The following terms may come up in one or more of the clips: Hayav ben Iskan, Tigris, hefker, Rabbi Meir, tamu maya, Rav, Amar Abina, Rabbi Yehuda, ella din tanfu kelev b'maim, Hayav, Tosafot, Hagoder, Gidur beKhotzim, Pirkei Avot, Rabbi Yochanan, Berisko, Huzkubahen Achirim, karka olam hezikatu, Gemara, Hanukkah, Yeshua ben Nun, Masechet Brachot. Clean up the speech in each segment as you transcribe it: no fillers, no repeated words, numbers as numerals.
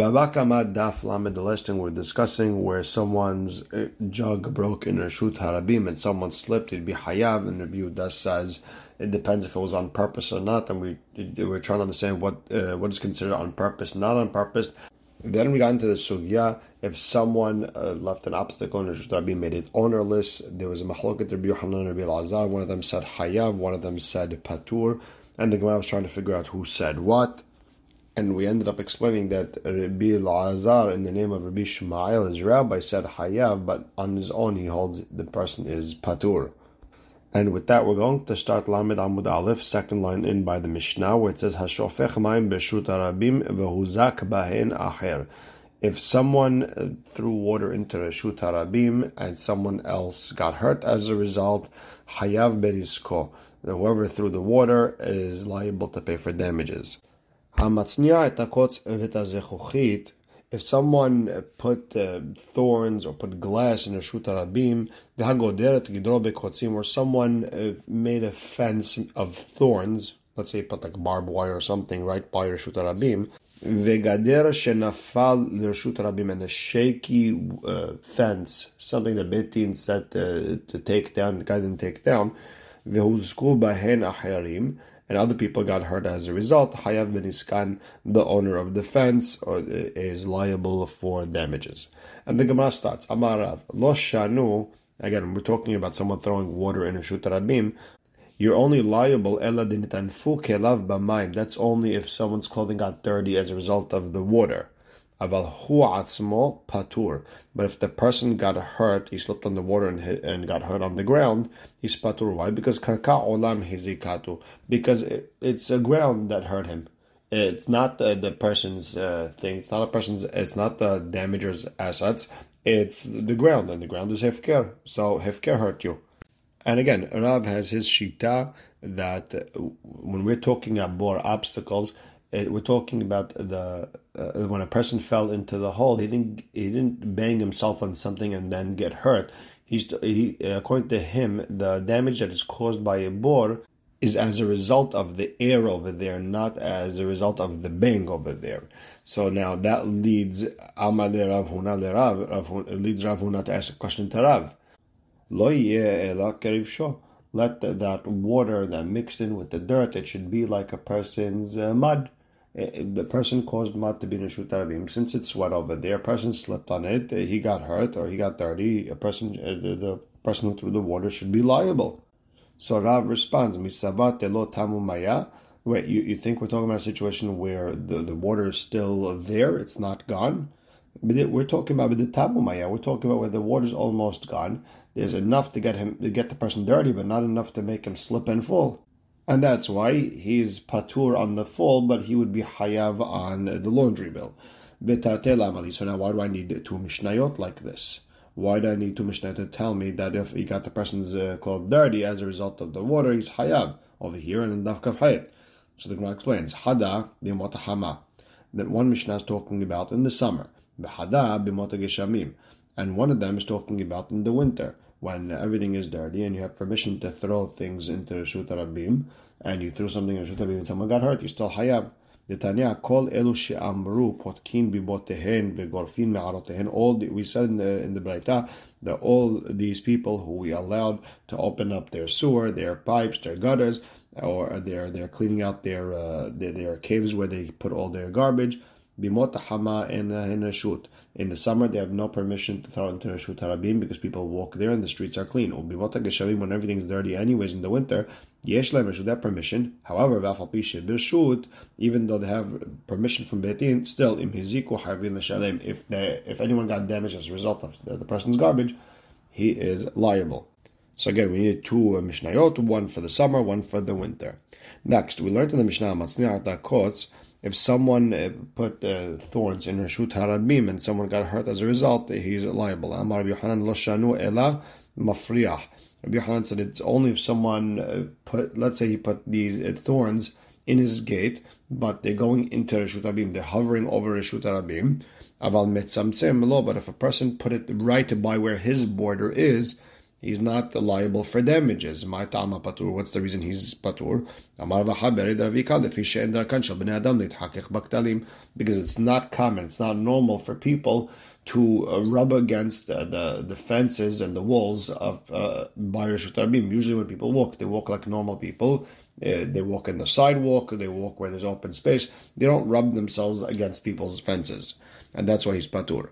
Babakama Daf Lamed Aleshtin, we're discussing where someone's jug broke in Reshut HaRabim and someone slipped, it'd be Hayav, and Rabbi Udass says it depends if it was on purpose or not, and we're trying to understand what is considered on purpose, not on purpose. Then we got into the sugya, if someone left an obstacle and Reshut HaRabim made it ownerless, there was a Mahlouq at Rabbi Yochanan and Rabbi Elazar, one of them said Hayav, one of them said patur, and the Gemara was trying to figure out who said what. And we ended up explaining that Rabbi Elazar, in the name of Rabbi Shmuel, his rabbi, said Hayav, but on his own he holds the person is patur. And with that, we're going to start Lamed Amud Aleph, second line in by the Mishnah, where it says Hashofech Ma'im Beshuta Rabim Huzkubahen Achirim. If someone threw water into Reshut HaRabim and someone else got hurt as a result, Hayav Berisko. Whoever threw the water is liable to pay for damages. If someone put thorns or put glass in Reshut HaRabim, the Hagoder Gidur beKhotzim, or someone made a fence of thorns, let's say put like barbed wire or something right by Reshut HaRabim, Vegader sheNafal Reshut HaRabim, and a shaky fence, something the Beit Din said to take down, the guy didn't take down, Huzkubahen Achirim, and other people got hurt as a result, Hayav ben Iskan, the owner of the fence, is liable for damages. And the Gemara starts, Amarav lo shanu, again, we're talking about someone throwing water in Reshut HaRabim, you're only liable, ella din tanfu kelev b'maim, that's only if someone's clothing got dirty as a result of the water. Avalhuatzmo patur. But if the person got hurt, he slipped on the water and got hurt on the ground, he's patur. Why? Because karka olam hezikatu. Because it's a ground that hurt him. It's not the person's thing. It's not a person's. It's not the damager's assets. It's the ground, and the ground is hefker. So hefker hurt you. And again, Rav has his shita that when we're talking about obstacles, we're talking about when a person fell into the hole, he didn't bang himself on something and then get hurt. According to him, the damage that is caused by a bor is as a result of the air over there, not as a result of the bang over there. So now that leads Rav Huna to ask a question to Rav. Lo yeh ela keriv sho. Let that water that mixed in with the dirt, it should be like a person's mud. The person caused mud to be in Reshut HaRabim. Since it's wet over there, a person slipped on it, he got hurt or he got dirty, the person who threw the water should be liable. So Rav responds, Misavate lo tamu maya. Wait, you think we're talking about a situation where the water is still there, it's not gone? We're talking about the tamu maya. We're talking about where the water's almost gone. There's enough to get the person dirty, but not enough to make him slip and fall. And that's why he's patur on the fall, but he would be hayav on the laundry bill. So now why do I need two mishnayot like this? Why do I need two mishnayot to tell me that if he got the person's clothes dirty as a result of the water, he's hayav over here and in Dafka Hayat? So the Gemara explains, Hada b'mota hama, that one mishnah is talking about in the summer. Hada b'mota geshamim. And one of them is talking about in the winter, when everything is dirty and you have permission to throw things into Reshut HaRabim, and you threw something in Reshut HaRabim and someone got hurt, you still hayav. We said in the Brayta that all these people who we allowed to open up their sewer, their pipes, their gutters, or they're cleaning out their caves where they put all their garbage, in the summer, they have no permission to throw into Reshut HaRabim because people walk there and the streets are clean. When everything's dirty anyways in the winter, yesh lahem Reshut, they have permission. However, even though they have permission from Beit Din, still, if anyone got damaged as a result of the person's garbage, he is liable. So again, we need two mishnayot, one for the summer, one for the winter. Next, we learned in the Mishnah, if someone put thorns in Reshut HaRabim and someone got hurt as a result, he's liable. Amar Rabbi Yochanan lo shanu ela mafriah. Rabbi Yochanan said it's only if someone let's say he put these thorns in his gate, but they're going into Reshut HaRabim, they're hovering over Reshut HaRabim. Aval metzamtzem lo, but if a person put it right by where his border is, he's not liable for damages. My tama patur. What's the reason he's patur? Because it's not common, it's not normal for people to rub against the fences and the walls of Reshut HaRabim. Usually when people walk, they walk like normal people. They walk in the sidewalk, they walk where there's open space. They don't rub themselves against people's fences. And that's why he's patur.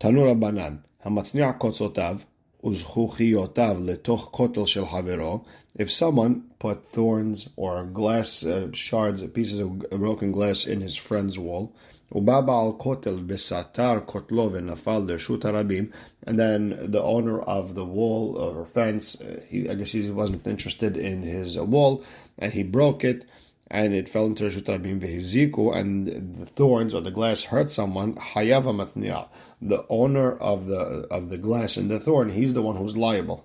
Tanur Rabbanan, hamatzni'a kotzotav, uzchuchiyotav letoch kotel shel havero. If someone put thorns or glass shards, pieces of broken glass in his friend's wall, and then the owner of the wall or fence, I guess he wasn't interested in his wall, and he broke it, and it fell into Reshut HaRabim v'hiziku, and the thorns or the glass hurt someone. Hayav hamatzni'a, the owner of the glass and the thorn, he's the one who's liable.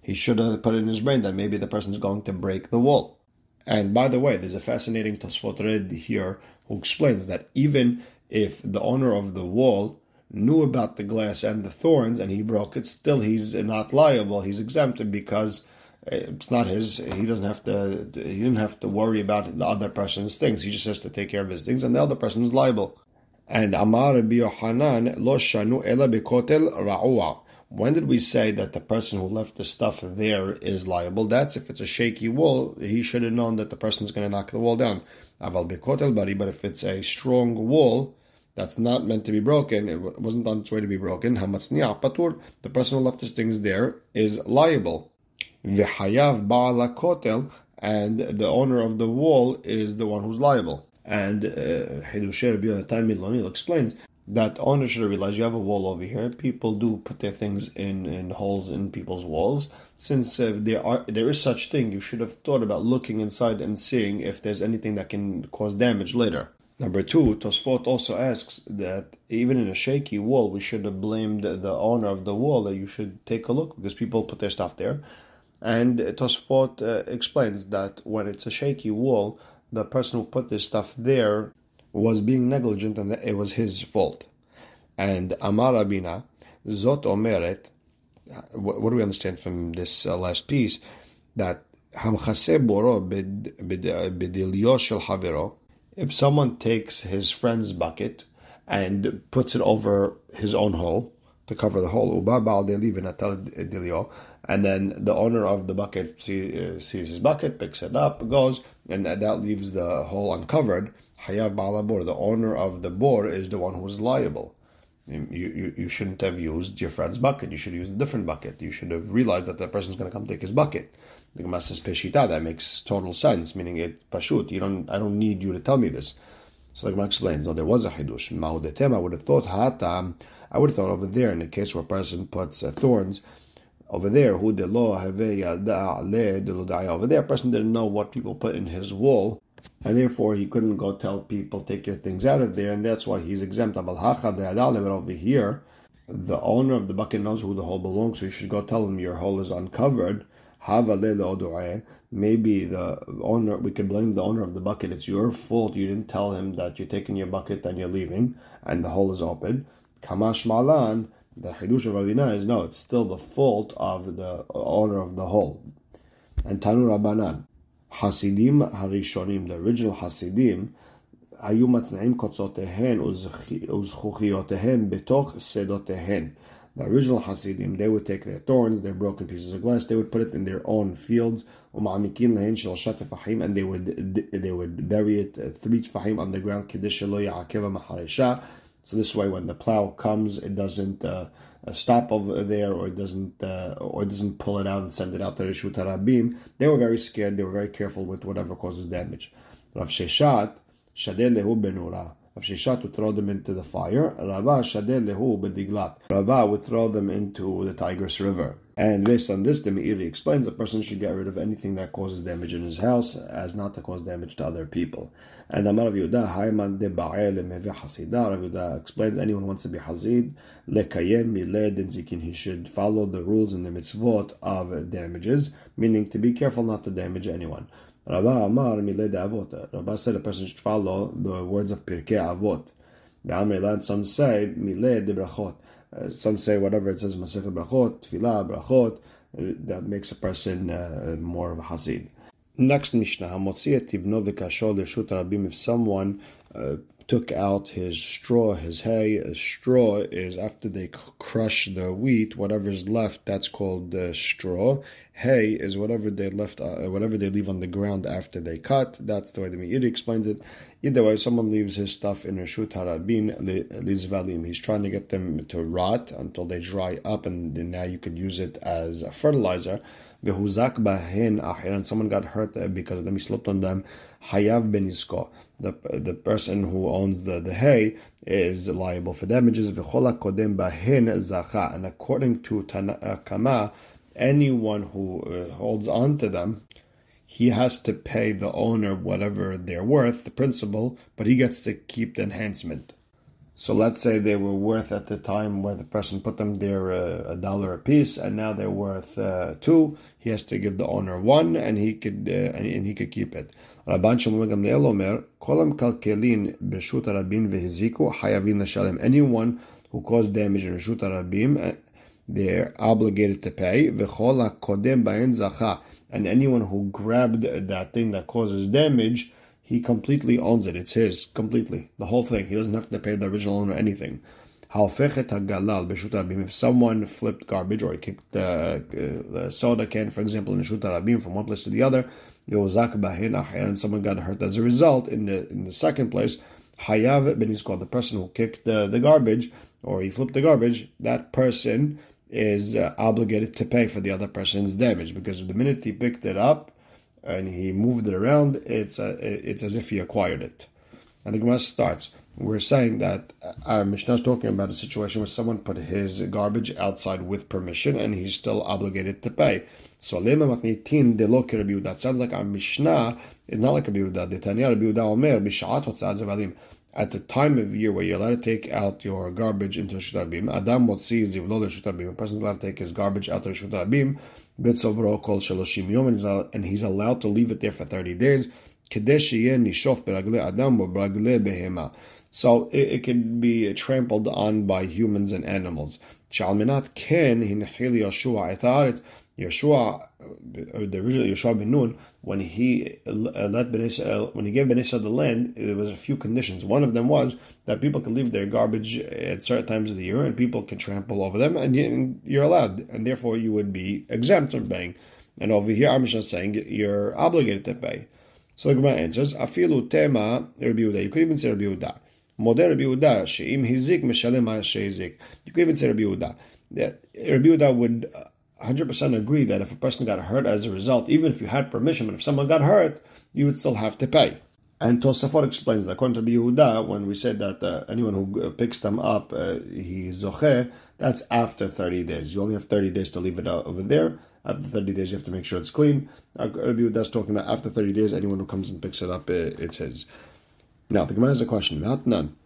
He should have put it in his brain that maybe the person's going to break the wall. And by the way, there's a fascinating Tosafot Red here who explains that even if the owner of the wall knew about the glass and the thorns and he broke it, still he's not liable. He's exempted because it's not his. He didn't have to worry about the other person's things. He just has to take care of his things, and the other person is liable. And Amarav Rabbi Yochanan lo shanu ella din tanfu kelev b'maim. When did we say that the person who left the stuff there is liable? That's if it's a shaky wall. He should have known that the person's going to knock the wall down. Aval b'kotel bari, but if it's a strong wall that's not meant to be broken, it wasn't on its way to be broken, hamatzni'a patur, the person who left his things there is liable. V'hayav ba'al kotel, and the owner of the wall is the one who's liable. And Hidushei Rabbi Yochanan Milonil explains that owner should realize you have a wall over here. People do put their things in holes in people's walls. Since there is such thing, you should have thought about looking inside and seeing if there's anything that can cause damage later. Number two, Tosafot also asks that even in a shaky wall, we should have blamed the owner of the wall, that you should take a look because people put their stuff there. And Tosafot explains that when it's a shaky wall, the person who put their stuff there was being negligent, and it was his fault. And Amar Abina, Zot Omeret, what do we understand from this last piece? That Hamchase Boro Bedilyo Shel Havero, if someone takes his friend's bucket and puts it over his own hole to cover the hole, Uba Baal Deli V'Natal Delio, and then the owner of the bucket sees his bucket, picks it up, goes, and that leaves the hole uncovered. Hayav ba'al bor, the owner of the bor is the one who's liable. You shouldn't have used your friend's bucket. You should use a different bucket. You should have realized that the person's going to come take his bucket. The Gemara says shita, that makes total sense, meaning it pashut. I don't need you to tell me this. So the Gemara explains, no, there was a hidush. Ma'odetem, I would have thought hatam. I would have thought over there in the case where a person puts thorns over there. Hu de lo have yada le de lo daya, over there, a person didn't know what people put in his wall, and therefore he couldn't go tell people, take your things out of there, and that's why he's exempt. But over here, the owner of the bucket knows who the hole belongs, so you should go tell him your hole is uncovered. Maybe the owner, we could blame the owner of the bucket. It's your fault. You didn't tell him that you're taking your bucket and you're leaving, and the hole is open. Kamash malan, the Hidush of Ravina is, no, it's still the fault of the owner of the hole. And Tanu Rabbanan, Hasidim Harishonim, the original Hasidim, Hayu Matznaim Kotzotehen Uzchuchiyotehen Betoch Sedotehen. The original Hasidim, they would take their thorns, their broken pieces of glass, they would put it in their own fields, Umamikin Lehen Shel Shatefahim, and they would bury it 3 tefahim underground, Kedishelo Yaakeva Maharisha. So this way, when the plow comes, it doesn't stop over there, or it doesn't pull it out and send it out to Reshut HaRabim. They were very scared. They were very careful with whatever causes damage. Rav Sheshet shadeh lehu benura. Rav Sheshet would throw them into the fire. Rabbah shadeh lehu bediglat. Rabbah would throw them into the Tigris River. And based on this, the Meiri explains the person should get rid of anything that causes damage in his house, as not to cause damage to other people. And Amarav Udass explains, anyone who wants to be Hasid, he should follow the rules and the mitzvot of damages, meaning to be careful not to damage anyone. Rabbah said a person should follow the words of Pirkei Avot. Some say, Some say whatever it says, Masechet Brachot, Tefillah, Brachot, that makes a person more of a Hasid. Next Mishnah, HaMotziyeh Tivno v'Kasho Leshut HaRabim. If someone took out his straw, his hay, a straw is after they crush the wheat, whatever's left, that's called straw. Hay is whatever they left, whatever they leave on the ground after they cut. That's the way the Meiri explains it. Either way, someone leaves his stuff in Reshut HaRabim Lizvalim. He's trying to get them to rot until they dry up, and then now you could use it as a fertilizer. Huzkubahen Achirim. Someone got hurt because of them. He slipped on them. Hayav ben Iskan. The person who owns the hay is liable for damages. And according to Tanakama, anyone who holds on to them, he has to pay the owner whatever they're worth, the principal, but he gets to keep the enhancement. So let's say they were worth at the time where the person put them there $1 a piece, and now they're worth $2. He has to give the owner $1, and he could keep it. Anyone who caused damage in Reshut HaRabim, they're obligated to pay. And anyone who grabbed that thing that causes damage, he completely owns it. It's his, completely. The whole thing. He doesn't have to pay the original owner anything. If someone flipped garbage or kicked the soda can, for example, in Reshut HaRabim from one place to the other, and someone got hurt as a result, in the second place, Hayav ben Iskan, the person who kicked the garbage, or he flipped the garbage, that person is obligated to pay for the other person's damage, because the minute he picked it up and he moved it around, it's as if he acquired it. And the Gemara starts. We're saying that our Mishnah is talking about a situation where someone put his garbage outside with permission, and he's still obligated to pay. So that sounds like our Mishnah is not like Rabbi Udass. At the time of year where you're allowed to take out your garbage into Reshut HaRabim, Adam motzi zivlo Reshut HaRabim. A person's allowed to take his garbage out of Reshut HaRabim, betzovro kol shaloshim yom, and he's allowed to leave it there for 30 days. So it can be trampled on by humans and animals. Yeshua, the original Yeshua ben Nun, when he gave Ben Israel the land, there was a few conditions. One of them was that people could leave their garbage at certain times of the year, and people can trample over them, and you're allowed, and therefore you would be exempt from paying. And over here, our Mishnah is saying you're obligated to pay. So the Gemara answers, Afilu tema Rabbi Uda. You could even say Rabbi Uda. Modeh Rabbi Uda she'im hizik meshalem ha'shehizik. You could even say Rabbi Uda. That Rabbi Uda would 100% agree that if a person got hurt as a result, even if you had permission, but if someone got hurt, you would still have to pay. And Tosafot explains that according to Rabbi Yehuda, when we said that anyone who picks them up, he zocheh, that's after 30 days. You only have 30 days to leave it out over there. After 30 days, you have to make sure it's clean. Rabbi Yehuda is talking about after 30 days, anyone who comes and picks it up, it's his. Now, the Gemara has a question. Not none.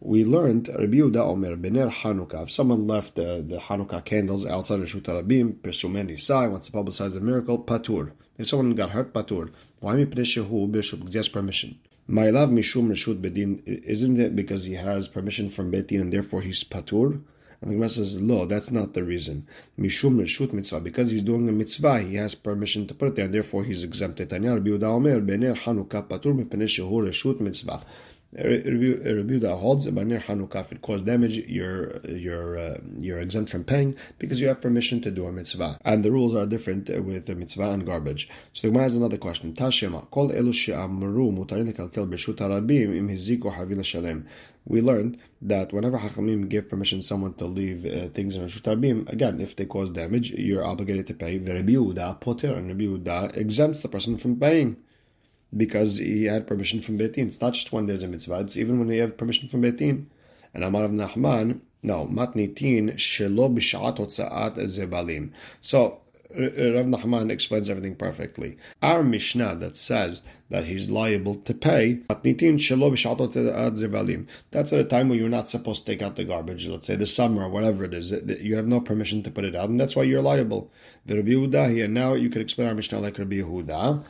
We learned Rabbi Yehuda Omer Bener Hanukkah. If someone left the Hanukkah candles outside Reshut HaRabim, Pesumeni Sai, wants to publicize the miracle, patur. If someone got hurt, patur. Why mipneshehu b'reshut? Because he has permission. My love mishum reshut Beit Din. Isn't it because he has permission from Beit Din and therefore he's patur? And the Gemara says, no, that's not the reason. Mishum reshut mitzvah. Because he's doing a mitzvah, he has permission to put it there, and therefore he's exempted. Tanya Rabbi Yehuda Omer Bener Hanukkah patur mipneshehu reshut mitzvah. Rabbi Uda holds by near Hanukkah, if it caused damage, you're exempt from paying because you have permission to do a mitzvah, and the rules are different with the mitzvah and garbage. So the Gemara has another question. Tashema kol elu she'amru mutarin lekalkel b'reshut harabim im hiziko havin shalem. We learned that whenever Hachamim give permission to someone to leave things in Reshut HaRabim, again, if they cause damage, you're obligated to pay. Rabbi Uda poter, and Rabbi Uda exempts the person from paying, because he had permission from Beit Din. It's not just when there's a mitzvah, it's even when you have permission from Beit Din. And Amarav Nachman, no, matnitin shelo b'shat hotzaat zebalim. So Rav Nachman explains everything perfectly. Our Mishnah that says that he's liable to pay, matnitin shelo b'shat hotzaat zebalim, that's at a time where you're not supposed to take out the garbage, let's say the summer or whatever it is, you have no permission to put it out, and that's why you're liable. The Rabbi Yehuda here, now you could explain our Mishnah like Rabbi Yehuda.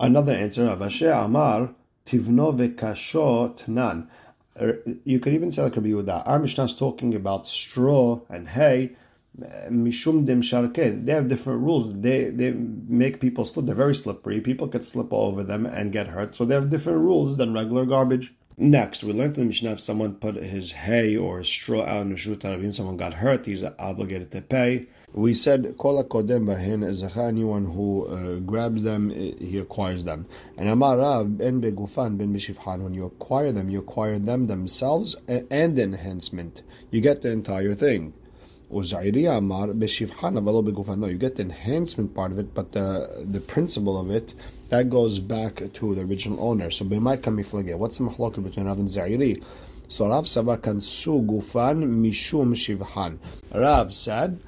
Another answer of Asher Amar Tivno vekasho tnan. You could even say like Rabbi Udass. Our Mishnah is talking about straw and hay. Mishum dem sharke. They have different rules. They make people slip. They're very slippery. People could slip all over them and get hurt. So they have different rules than regular garbage. Next, we learned in the Mishnah, if someone put his hay or his straw out in Reshut HaRabim, someone got hurt, he's obligated to pay. We said, Kol HaKodem Bahin Zachar, anyone who grabs them, he acquires them. And Amarav ben Begufan ben Bishifhan, when you acquire them themselves and enhancement. You get the entire thing. Uzairi Amar Bishifhan Avalo Begufan. No, you get the enhancement part of it, but the principle of it, that goes back to the original owner. So b'maim kamiflege. What's the Mahlouq between Rav and Zairi? So Rav Savar kansu gufan mishum shivhan. Rav said,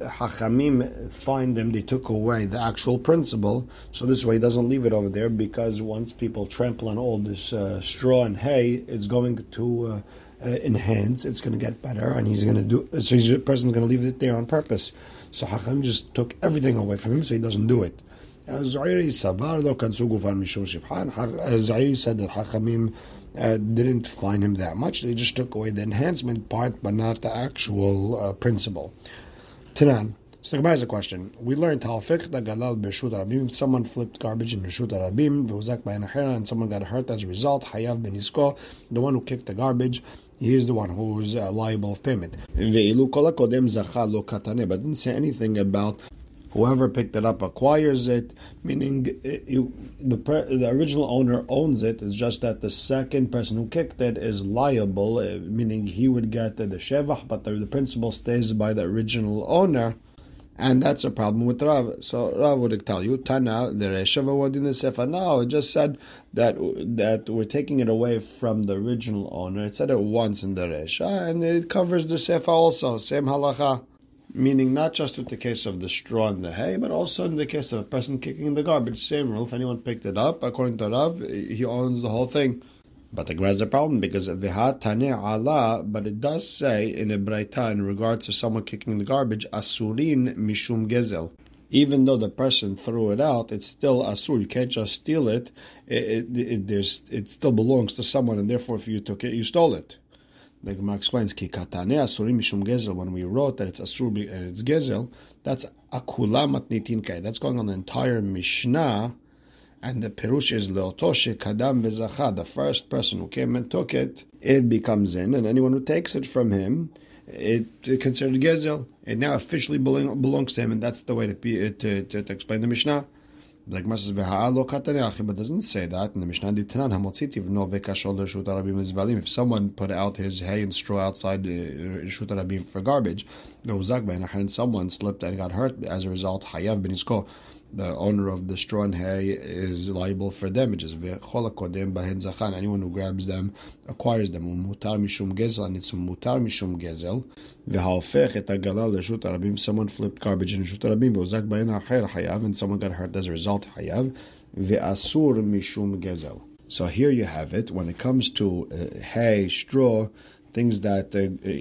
Hachamim fined them. They took away the actual principle. So this way, he doesn't leave it over there, because once people trample on all this straw and hay, it's going to enhance. It's going to get better, and he's going to do. So the person's going to leave it there on purpose. So Hachamim just took everything away from him, so he doesn't do it. Zairi Sabar lo kansu gufan mishum shivhan. Zairi said that Hachamim didn't fine him that much. They just took away the enhancement part, but not the actual principle. Tanan. So the Gemara has a question. We learned hafek the galal b'reshut harabim. Someone flipped garbage in Reshut HaRabim, v'huzak b'anachera, and someone got hurt as a result. Hayav ben Iskan, the one who kicked the garbage, he is the one who is liable of payment. Ve'ilu kol hakodem zachar lo katane, but didn't say anything about whoever picked it up acquires it, meaning the original owner owns it. It's just that the second person who kicked it is liable, meaning he would get the shevach, but the principal stays by the original owner. And that's a problem with Rav. So Rav would tell you, Tana, the Reshava Wadin the Sefa. No, it just said that we're taking it away from the original owner. It said it once in the Resha, and it covers the Sefa also. Same halacha. Meaning not just with the case of the straw and the hay, but also in the case of a person kicking the garbage. Same rule, if anyone picked it up, according to Rav, he owns the whole thing. But the Gemara has a problem, because Veha Taneh Allah, but it does say in a Brayta in regards to someone kicking the garbage, Asurin Mishum Gezel. Even though the person threw it out, it's still asur. You can't just steal it. It still belongs to someone, and therefore if you took it, you stole it. The Gemara explains, Ki katane asurim mishum gezel. When we wrote that it's asur and it's gezel, that's akulamat nitinkai. That's going on the entire Mishnah, and the perush is leotoshe kadam vezacha. The first person who came and took it, it becomes in, and anyone who takes it from him, it considered gezel. It now officially belongs to him, and that's the way to explain the Mishnah. Like Gemara says, but doesn't say that in the Mishnah. If someone put out his hay and straw outside Reshut HaRabim for garbage, and someone slipped and got hurt as a result, Hayav ben Iskan, the owner of the straw and hay, is liable for damages. Anyone who grabs them acquires them. And it's mutar mishum gezel. Someone flipped garbage in Reshut HaRabim, and someone got hurt as a result, hayav. Ve'asur mishum gezel. So here you have it. When it comes to hay, straw, things that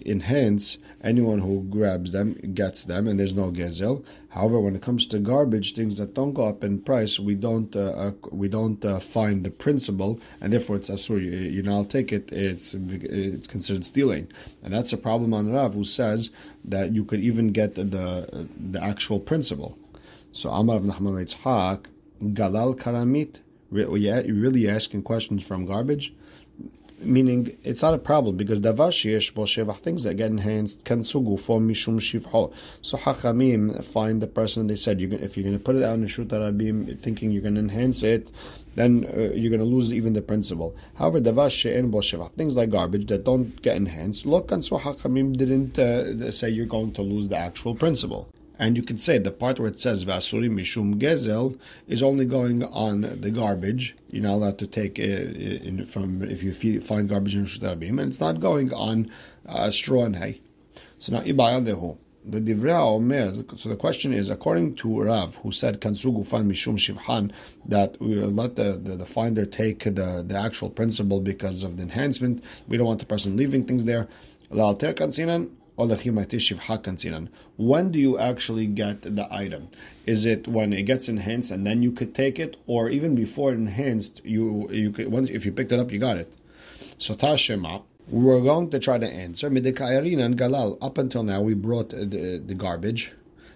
enhance, anyone who grabs them gets them, and there's no gezel. However, when it comes to garbage, things that don't go up in price, we don't find the principle, and therefore it's asur. You know, I'll take it. It's considered stealing, and that's a problem on Rav, who says that you could even get the actual principle. So Amarav Nachman Yitzchak Galal Karamit. You're really asking questions from garbage. Meaning, it's not a problem, because davashish boshevach, things that get enhanced, kansugu for mishum shivho. So Hachamim find the person. They said, if you're going to put it out in Reshut HaRabim, thinking you're going to enhance it, then you're going to lose even the principle. However, davashish and boshevach, things like garbage that don't get enhanced, look, and so Hachamim didn't say you're going to lose the actual principle. And you could say the part where it says Vasuri Mishum Gezel is only going on the garbage. You're not allowed to take in from if you find garbage in Reshut HaRabim, and it's not going on straw and hay. So now Ibayalehu. The Divrei Omer. So the question is, according to Rav, who said Kansu Gufan Mishum Shivhan, that we let the finder take the actual principle because of the enhancement. We don't want the person leaving things there. La'alter Kansinan. When do you actually get the item? Is it when it gets enhanced and then you could take it, or even before it enhanced, you could, once if you picked it up, you got it? Sotah Shema, we were wrong to try to answer. Midikayarina and Galal, up until now we brought the garbage.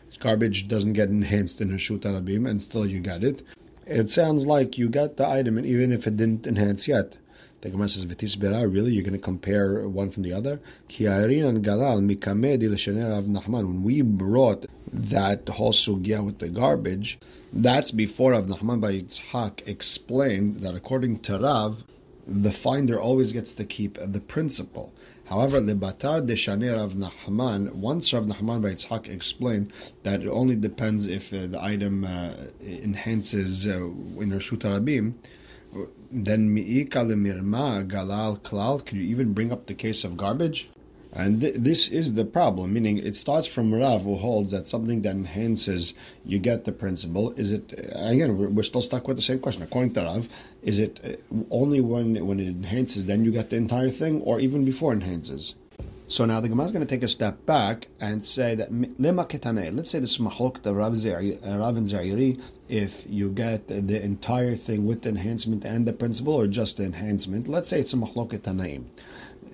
This garbage doesn't get enhanced in Reshut HaRabim, and still you got it. It sounds like you got the item, and even if it didn't enhance yet. The Gemara says, Vitis Bera, really? You're going to compare one from the other? Kiyarin and Galal, Mikamedi l'shener Rav Nachman. When we brought that whole sugya with the garbage, that's before Rav Nachman by Yitzhak explained that according to Rav, the finder always gets to keep the principle. However, lebatar de shaner Rav Nachman, once Rav Nachman by Yitzhak explained that it only depends if the item enhances in Reshut HaRabim, then mi'ika lemirma galal klal. Can you even bring up the case of garbage? And this is the problem, meaning it starts from Rav, who holds that something that enhances, you get the principle. Is it, again, we're still stuck with the same question. According to Rav, is it only when it enhances, then you get the entire thing, or even before enhances? So now the Gemara is going to take a step back and say that lema ketane. Let's say this Mahlouq, the Rav and Zairi, if you get the entire thing with the enhancement and the principle, or just the enhancement. Let's say it's a Mahlouq ketanaim.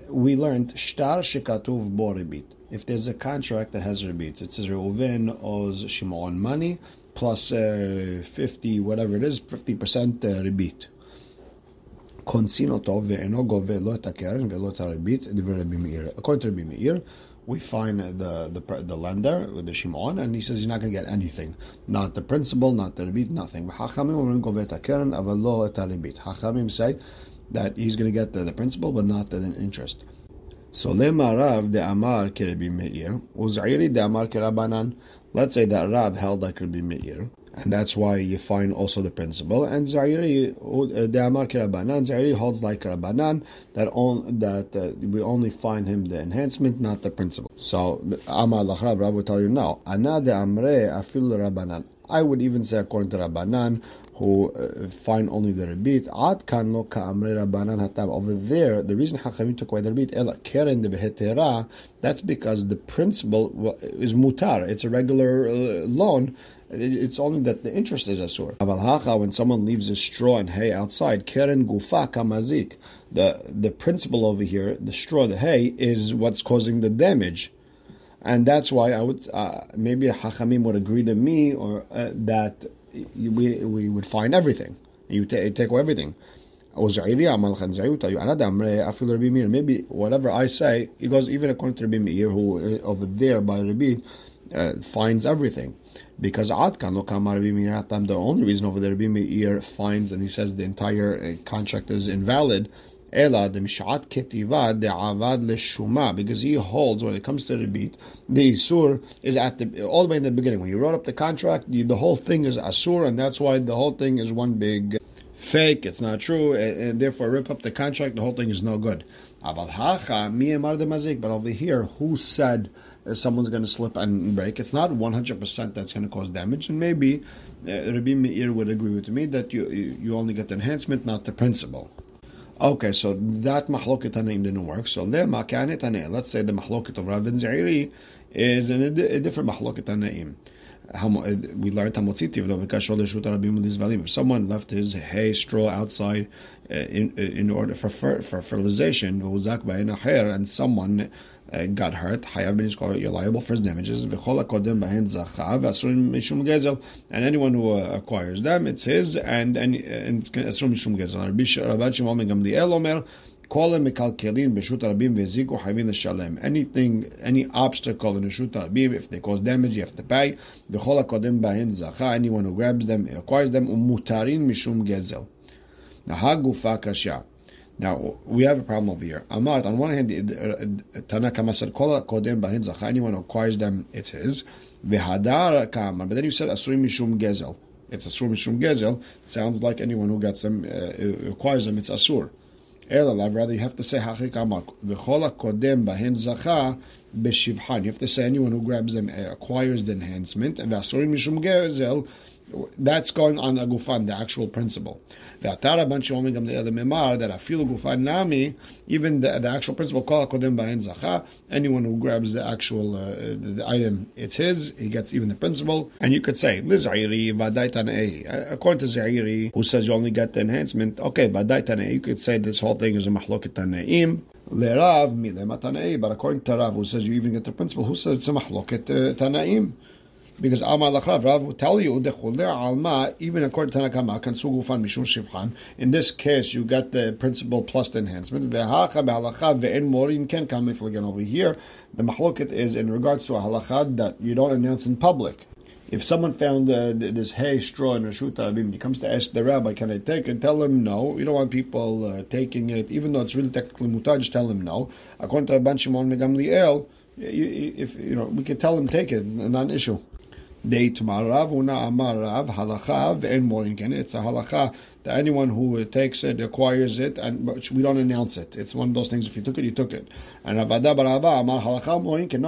We learned shtar shekatuv bo rebit. If there's a contract that has rebit, it says Reuven owes Shimon money plus 50, whatever it is, 50% rebit. According to Rabbi Meir, we find the lender with the Shimon, and he says you're not going to get anything, not the principal, not the rebit, nothing. Hachamim say that he's going to get the principal, but not the interest. So lema Rav de Amar ke Rabbi Meir, uZairi de Amar ke Rabbanan. Let's say that Rav held like Rabbi Meir, and that's why you find also the principle. And Zairi de Amar ke Rabbanan, Zairi holds like Rabbanan that we only find him the enhancement, not the principle. So Amar lachrab, Rav will tell you no. Ana de Amre afil Rabbanan. I would even say according to Rabbanan, who find only the rebit. Ad kan lo ka amre Rabbanan hatam. Over there, the reason Hachamim took away the rebit, ela keren de behetera, that's because the principal is mutar. It's a regular loan. It's only that the interest is asur. Avalhacha, when someone leaves a straw and hay outside, keren gufa kamazik. The principal over here, the straw, the hay, is what's causing the damage. And that's why I would maybe Hachamim would agree to me, or that we would find everything. You take away everything. Maybe whatever I say, it goes even according to Rabbi Meir, who over there by Rabbi finds everything. Because the only reason over there Rabbi Meir finds and he says the entire contract is invalid, because he holds when it comes to rebit, the isur is at all the way in the beginning. When you wrote up the contract, the whole thing is asur, and that's why the whole thing is one big fake. It's not true, and therefore rip up the contract. The whole thing is no good. But over here, who said someone's going to slip and break? It's not 100% that's going to cause damage, and maybe Rabbi Meir would agree with me that you only get the enhancement, not the principle. Okay, so that Mahlouqet Tanaim didn't work. So let's say the Mahlouqet of Rav and Zairi is a different Mahlouqet Tanaim. We learned if someone left his hay straw outside in order for fertilization, and someone got hurt, Hayav ben Iskan, you're liable for his damages. And anyone who acquires them, it's his, and it's asur mishum gezel. Anything, any obstacle in Reshut HaRabim, if they cause damage, you have to pay. Anyone who grabs them, acquires them, umutarin mishum gezel. Now hagufa kasha. Now, we have a problem over here. Amart, on one hand, Tanakama said, Kola kodem bahin zacha, anyone who acquires them, it's his. Vehadar kama. But then you said, Asur mishum gezel. It's Asur mishum gezel. It sounds like anyone who gets them, acquires them, it's Asur. Ela, rather, you have to say, Hachik amak. Vehola kodem bahin zacha beshivhan. You have to say, anyone who grabs them, acquires the enhancement. And Asur mishum gezel. That's going on the gufan, the actual principle. The atara banchi omigam the other memar that afilu gufan nami, even the actual principle kol hakodem ba'en zacha. Anyone who grabs the actual the item, it's his. He gets even the principle. And you could say lizayiri vaday tanei. According to Zayiri, who says you only get the enhancement, okay, vaday tanei. You could say this whole thing is a mahlouq taneim. LeRav milema tanei, but according to Rav, who says you even get the principle, who says it's a mahlouq taneim? Because Amar Rav will tell you alma, even according to Tanakama, can sugufan mishum shivchan. In this case, you got the principle plus the enhancement. Over here, the mahloket is in regards to a halakha that you don't announce in public. If someone found this hay straw in Reshut HaRabim, he comes to ask the rabbi, can I take it? Tell him no. You don't want people taking it, even though it's really technically mutar. Just tell him no. According to Rabban Shimon Gamliel, if you know, we can tell him take it, not an issue. It's a halakha that anyone who takes it acquires it, and but we don't announce it. It's one of those things. If you took it, you took it. And no,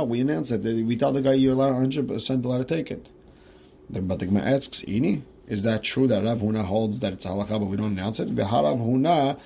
we announce it. We tell the guy you're allowed 100% allowed to take it. But the Gemara asks, "Ini, is that true that Rav Huna holds that it's a halakha, but we don't announce it?" Rav Huna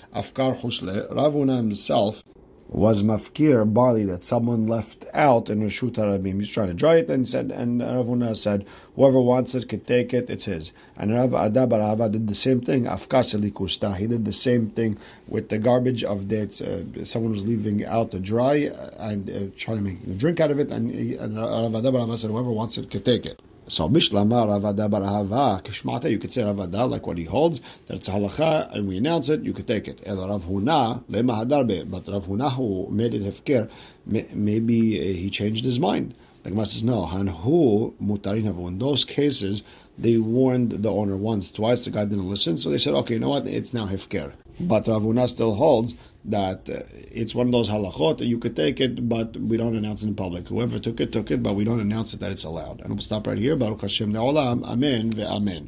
himself was mafkir barley that someone left out in Reshut HaRabim. He's trying to dry it, and said, and Rav Huna said, whoever wants it could take it; it's his. And Rav Adabarava did the same thing. Afkar he did the same thing with the garbage of dates. Someone was leaving out to dry and trying to make a drink out of it. And Rav Adabarava said, whoever wants it could take it. So Mishlama Ravada Barahava Kishmata, you could say Ravada like what he holds, that it's halakha and we announce it, you could take it. El Rav Huna Lemahadarbe, but Rav Huna who made it hefker, maybe he changed his mind. The Gemara says no, Hanhu Mutarin Havu. In those cases they warned the owner once, twice, the guy didn't listen, so they said, okay, you know what, it's now hefker. But Rav Huna still holds that it's one of those halachot, you could take it, but we don't announce it in public. Whoever took it, but we don't announce it that it's allowed. And we'll stop right here. Baruch Hashem le'olam. Amen ve'amen.